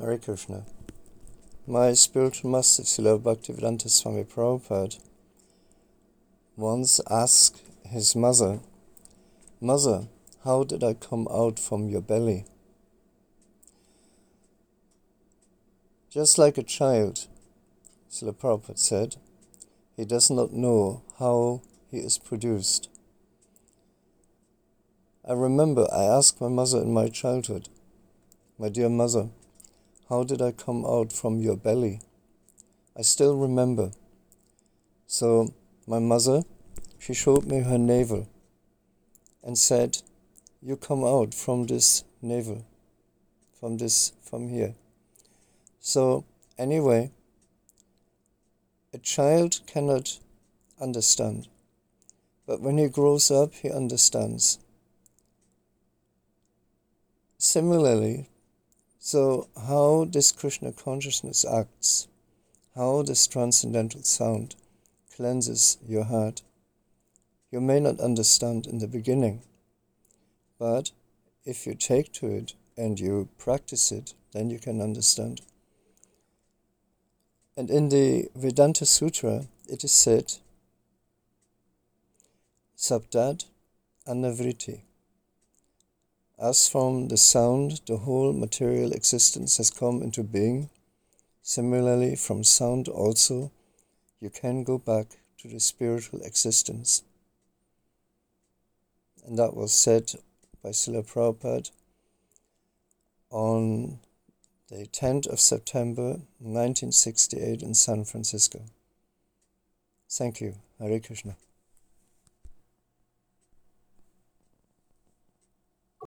Hare Krishna. My spiritual master, Srila Bhaktivedanta Swami Prabhupada, once asked his mother, "Mother, how did I come out from your belly?" Just like a child, Srila Prabhupada said, he does not know how he is produced. I remember I asked my mother in my childhood, "My dear mother, how did I come out from your belly?" I still remember. So my mother, she showed me her navel and said, "You come out from this navel, from here." So anyway, a child cannot understand, but when he grows up, he understands. Similarly, so how this Krishna consciousness acts, how this transcendental sound cleanses your heart, you may not understand in the beginning, but if you take to it and you practice it, then you can understand. And in the Vedanta Sutra, it is said, sabdad anavriti. As from the sound, the whole material existence has come into being. Similarly, from sound also, you can go back to the spiritual existence. And that was said by Srila Prabhupada on the 10th of September, 1968 in San Francisco. Thank you. Hare Krishna.